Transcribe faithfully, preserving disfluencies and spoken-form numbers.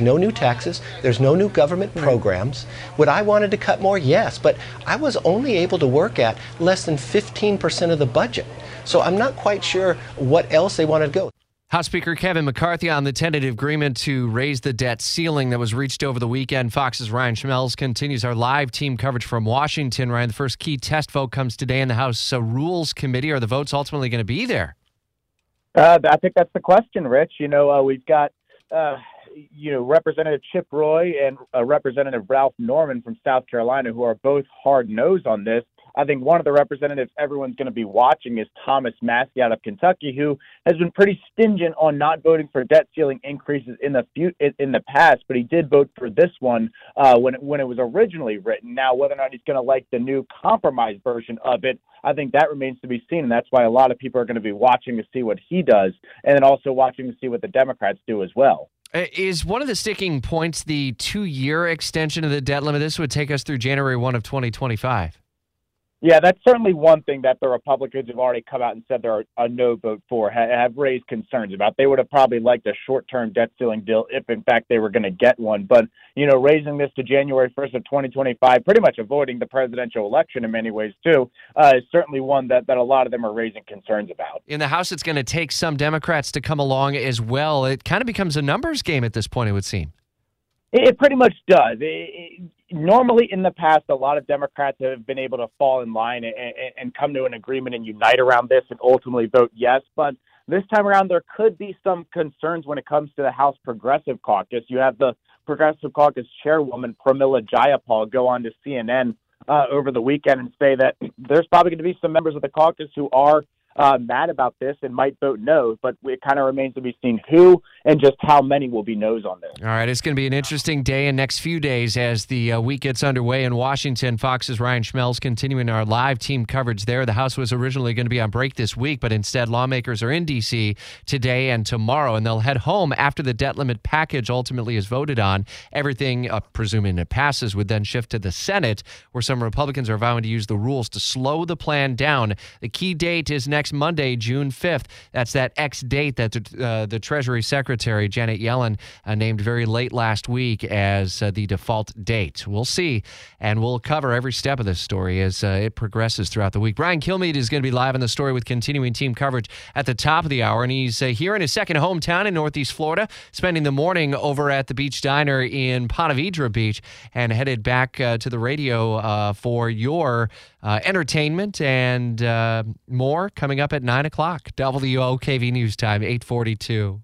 No new taxes, there's no new government programs. Would I wanted to cut more? Yes, but I was only able to work at less than fifteen percent of the budget. So I'm not quite sure what else they wanted to go. House Speaker Kevin McCarthy on the tentative agreement to raise the debt ceiling that was reached over the weekend. Fox's Ryan Schmelz continues our live team coverage from Washington. Ryan, the first key test vote comes today in the House Rules Committee. Are the votes ultimately going to be there? Uh, I think that's the question, Rich. You know, uh, we've got... Uh, You know, Representative Chip Roy and uh, Representative Ralph Norman from South Carolina, who are both hard-nosed on this. I think one of the representatives everyone's going to be watching is Thomas Massie out of Kentucky, who has been pretty stingent on not voting for debt ceiling increases in the few, in the past, but he did vote for this one uh, when it, when it was originally written. Now, whether or not he's going to like the new compromise version of it, I think that remains to be seen, and that's why a lot of people are going to be watching to see what he does, and then also watching to see what the Democrats do as well. Is one of the sticking points the two-year extension of the debt limit? This would take us through January first of twenty twenty-five. Yeah, that's certainly one thing that the Republicans have already come out and said they're a no vote for, have raised concerns about. They would have probably liked a short-term debt ceiling deal if, in fact, they were going to get one. But, you know, raising this to January first of twenty twenty-five, pretty much avoiding the presidential election in many ways, too, uh, is certainly one that, that a lot of them are raising concerns about. In the House, it's going to take some Democrats to come along as well. It kind of becomes a numbers game at this point, it would seem. It, it pretty much does. It, it, Normally in the past, a lot of Democrats have been able to fall in line and, and come to an agreement and unite around this and ultimately vote yes. But this time around, there could be some concerns when it comes to the House Progressive Caucus. You have the Progressive Caucus chairwoman, Pramila Jayapal, go on to C N N uh, over the weekend and say that there's probably going to be some members of the caucus who are Uh, mad about this and might vote no, but it kind of remains to be seen who and just how many will be no's on this. All right, it's going to be an interesting day and next few days as the uh, week gets underway in Washington. Fox's Ryan Schmelz continuing our live team coverage there. The House was originally going to be on break this week, but instead lawmakers are in D C today and tomorrow, and they'll head home after the debt limit package ultimately is voted on. Everything, uh, presuming it passes, would then shift to the Senate, where some Republicans are vowing to use the rules to slow the plan down. The key date is next Monday, June fifth. That's that X date that the, uh, the Treasury Secretary, Janet Yellen, uh, named very late last week as uh, the default date. We'll see, and we'll cover every step of this story as uh, it progresses throughout the week. Brian Kilmeade is going to be live on the story with continuing team coverage at the top of the hour, and he's uh, here in his second hometown in Northeast Florida, spending the morning over at the Beach Diner in Ponte Vedra Beach, and headed back uh, to the radio uh, for your uh, entertainment and uh, more coming up at nine o'clock. W O K V News Time, eight forty-two.